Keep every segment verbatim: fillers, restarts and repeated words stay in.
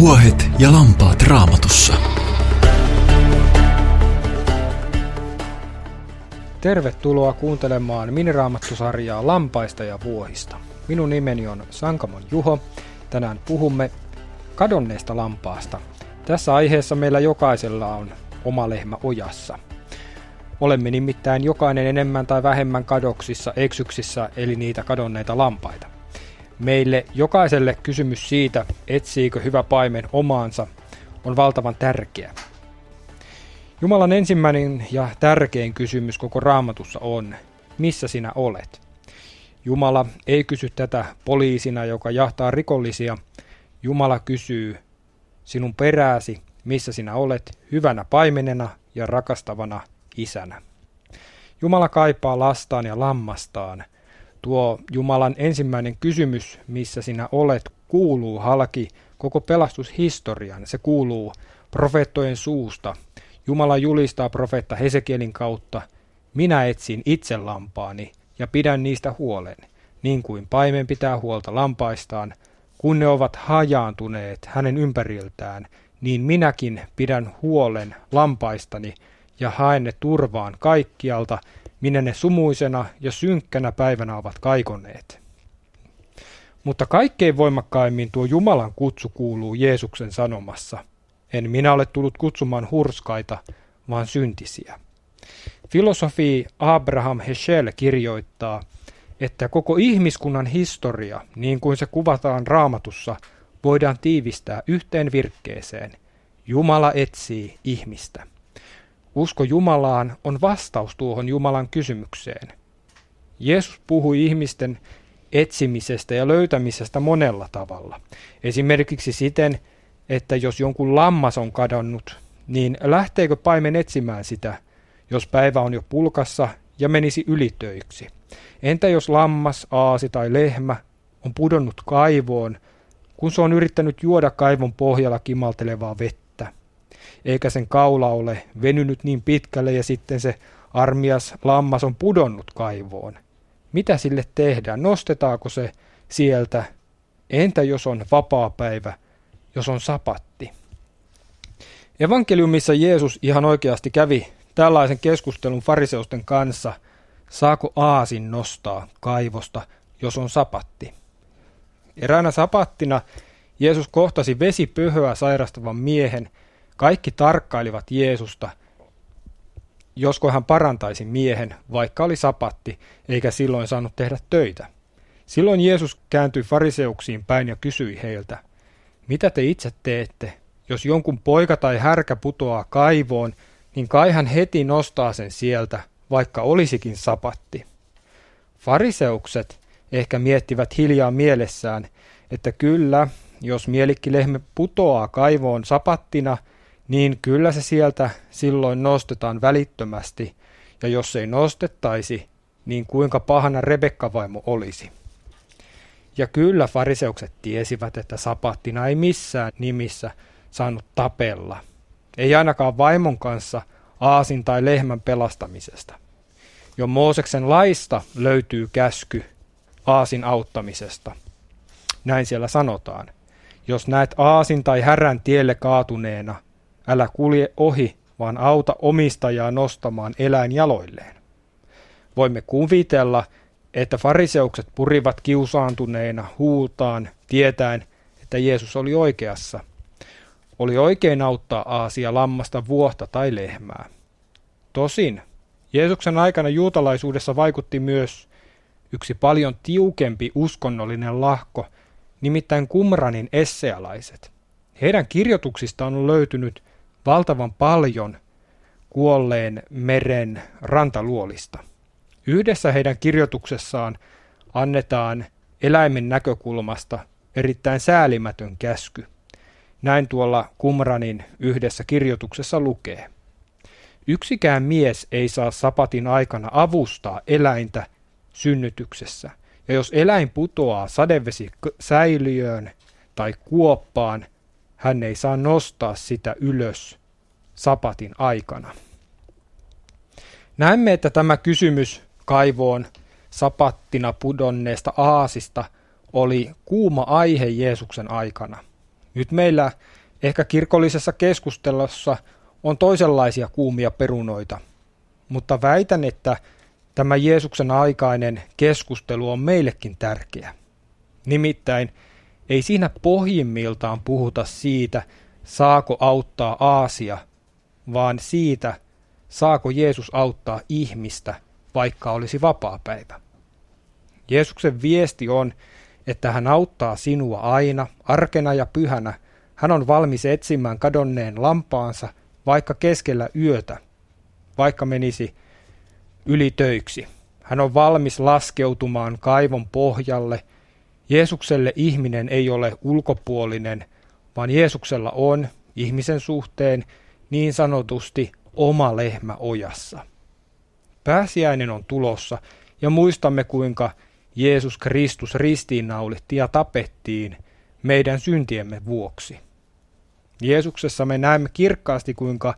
Vuohet ja lampaat Raamatussa. Tervetuloa kuuntelemaan miniraamattusarjaa lampaista ja vuohista. Minun nimeni on Sankamon Juho. Tänään puhumme kadonneesta lampaasta. Tässä aiheessa meillä jokaisella on oma lehmä ojassa. Olemme nimittäin jokainen enemmän tai vähemmän kadoksissa, eksyksissä, eli niitä kadonneita lampaita. Meille jokaiselle kysymys siitä, etsiikö hyvä paimen omaansa, on valtavan tärkeä. Jumalan ensimmäinen ja tärkein kysymys koko Raamatussa on, missä sinä olet? Jumala ei kysy tätä poliisina, joka jahtaa rikollisia. Jumala kysyy sinun perääsi, missä sinä olet, hyvänä paimenena ja rakastavana isänä. Jumala kaipaa lastaan ja lammastaan. Tuo Jumalan ensimmäinen kysymys, missä sinä olet, kuuluu halki koko pelastushistorian. Se kuuluu profeettojen suusta. Jumala julistaa profeetta Hesekielin kautta, minä etsin itse lampaani ja pidän niistä huolen, niin kuin paimen pitää huolta lampaistaan, kun ne ovat hajaantuneet hänen ympäriltään, niin minäkin pidän huolen lampaistani ja haen ne turvaan kaikkialta, minne ne sumuisena ja synkkänä päivänä ovat kaikonneet. Mutta kaikkein voimakkaimmin tuo Jumalan kutsu kuuluu Jeesuksen sanomassa, en minä ole tullut kutsumaan hurskaita, vaan syntisiä. Filosofi Abraham Heschel kirjoittaa, että koko ihmiskunnan historia, niin kuin se kuvataan Raamatussa, voidaan tiivistää yhteen virkkeeseen. Jumala etsii ihmistä. Usko Jumalaan on vastaus tuohon Jumalan kysymykseen. Jeesus puhui ihmisten etsimisestä ja löytämisestä monella tavalla. Esimerkiksi siten, että jos jonkun lammas on kadonnut, niin lähteekö paimen etsimään sitä, jos päivä on jo pulkassa ja menisi ylitöiksi? Entä jos lammas, aasi tai lehmä on pudonnut kaivoon, kun se on yrittänyt juoda kaivon pohjalla kimaltelevaa vettä? Eikä sen kaula ole venynyt niin pitkälle ja sitten se armias lammas on pudonnut kaivoon. Mitä sille tehdään? Nostetaanko se sieltä? Entä jos on vapaa päivä, jos on sapatti? Evankeliumissa Jeesus ihan oikeasti kävi tällaisen keskustelun fariseusten kanssa. Saako aasin nostaa kaivosta, jos on sapatti? Eräänä sapattina Jeesus kohtasi vesipöhöä sairastavan miehen. Kaikki tarkkailivat Jeesusta, josko hän parantaisi miehen, vaikka oli sapatti, eikä silloin saanut tehdä töitä. Silloin Jeesus kääntyi fariseuksiin päin ja kysyi heiltä, mitä te itse teette? Jos jonkun poika tai härkä putoaa kaivoon, niin kai hän heti nostaa sen sieltä, vaikka olisikin sapatti. Fariseukset ehkä miettivät hiljaa mielessään, että kyllä, jos mielikkilehmä putoaa kaivoon sapattina, niin kyllä se sieltä silloin nostetaan välittömästi, ja jos ei nostettaisi, niin kuinka pahana Rebekka-vaimo olisi. Ja kyllä fariseukset tiesivät, että sapattina ei missään nimissä saanut tapella, ei ainakaan vaimon kanssa aasin tai lehmän pelastamisesta. Jo Mooseksen laista löytyy käsky aasin auttamisesta, näin siellä sanotaan. Jos näet aasin tai härän tielle kaatuneena, älä kulje ohi, vaan auta omistajaa nostamaan eläin jaloilleen. Voimme kuvitella, että fariseukset purivat kiusaantuneena huultaan, tietäen, että Jeesus oli oikeassa. Oli oikein auttaa aasia, lammasta, vuohta tai lehmää. Tosin Jeesuksen aikana juutalaisuudessa vaikutti myös yksi paljon tiukempi uskonnollinen lahko, nimittäin Kumranin essealaiset. Heidän kirjoituksistaan on löytynyt valtavan paljon kuolleen meren rantaluolista. Yhdessä heidän kirjoituksessaan annetaan eläimen näkökulmasta erittäin säälimätön käsky. Näin tuolla Kumranin yhdessä kirjoituksessa lukee. Yksikään mies ei saa sapatin aikana avustaa eläintä synnytyksessä. Ja jos eläin putoaa sadevesisäiliöön tai kuoppaan, hän ei saa nostaa sitä ylös sapatin aikana. Näemme, että tämä kysymys kaivoon sapattina pudonneesta aasista oli kuuma aihe Jeesuksen aikana. Nyt meillä ehkä kirkollisessa keskustelussa on toisenlaisia kuumia perunoita, mutta väitän, että tämä Jeesuksen aikainen keskustelu on meillekin tärkeä. Nimittäin ei siinä pohjimmiltaan puhuta siitä, saako auttaa Aasia, vaan siitä, saako Jeesus auttaa ihmistä, vaikka olisi vapaapäivä. Jeesuksen viesti on, että hän auttaa sinua aina, arkena ja pyhänä. Hän on valmis etsimään kadonneen lampaansa, vaikka keskellä yötä, vaikka menisi ylitöiksi. Hän on valmis laskeutumaan kaivon pohjalle. Jeesukselle ihminen ei ole ulkopuolinen, vaan Jeesuksella on ihmisen suhteen niin sanotusti oma lehmä ojassa. Pääsiäinen on tulossa ja muistamme, kuinka Jeesus Kristus ristiinnaulittiin ja tapettiin meidän syntiemme vuoksi. Jeesuksessa me näemme kirkkaasti, kuinka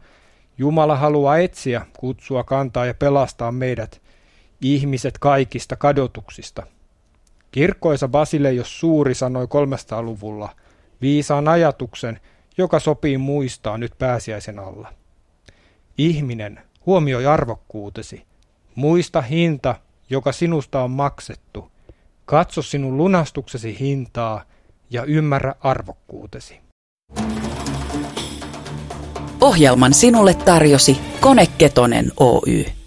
Jumala haluaa etsiä, kutsua, kantaa ja pelastaa meidät ihmiset kaikista kadotuksista. Kirkkoisa Basileios Suuri sanoi kolmesataaluvulla viisaan ajatuksen, joka sopii muistaa nyt pääsiäisen alla. Ihminen, huomioi arvokkuutesi. Muista hinta, joka sinusta on maksettu. Katso sinun lunastuksesi hintaa ja ymmärrä arvokkuutesi. Ohjelman sinulle tarjosi Koneketonen Oy.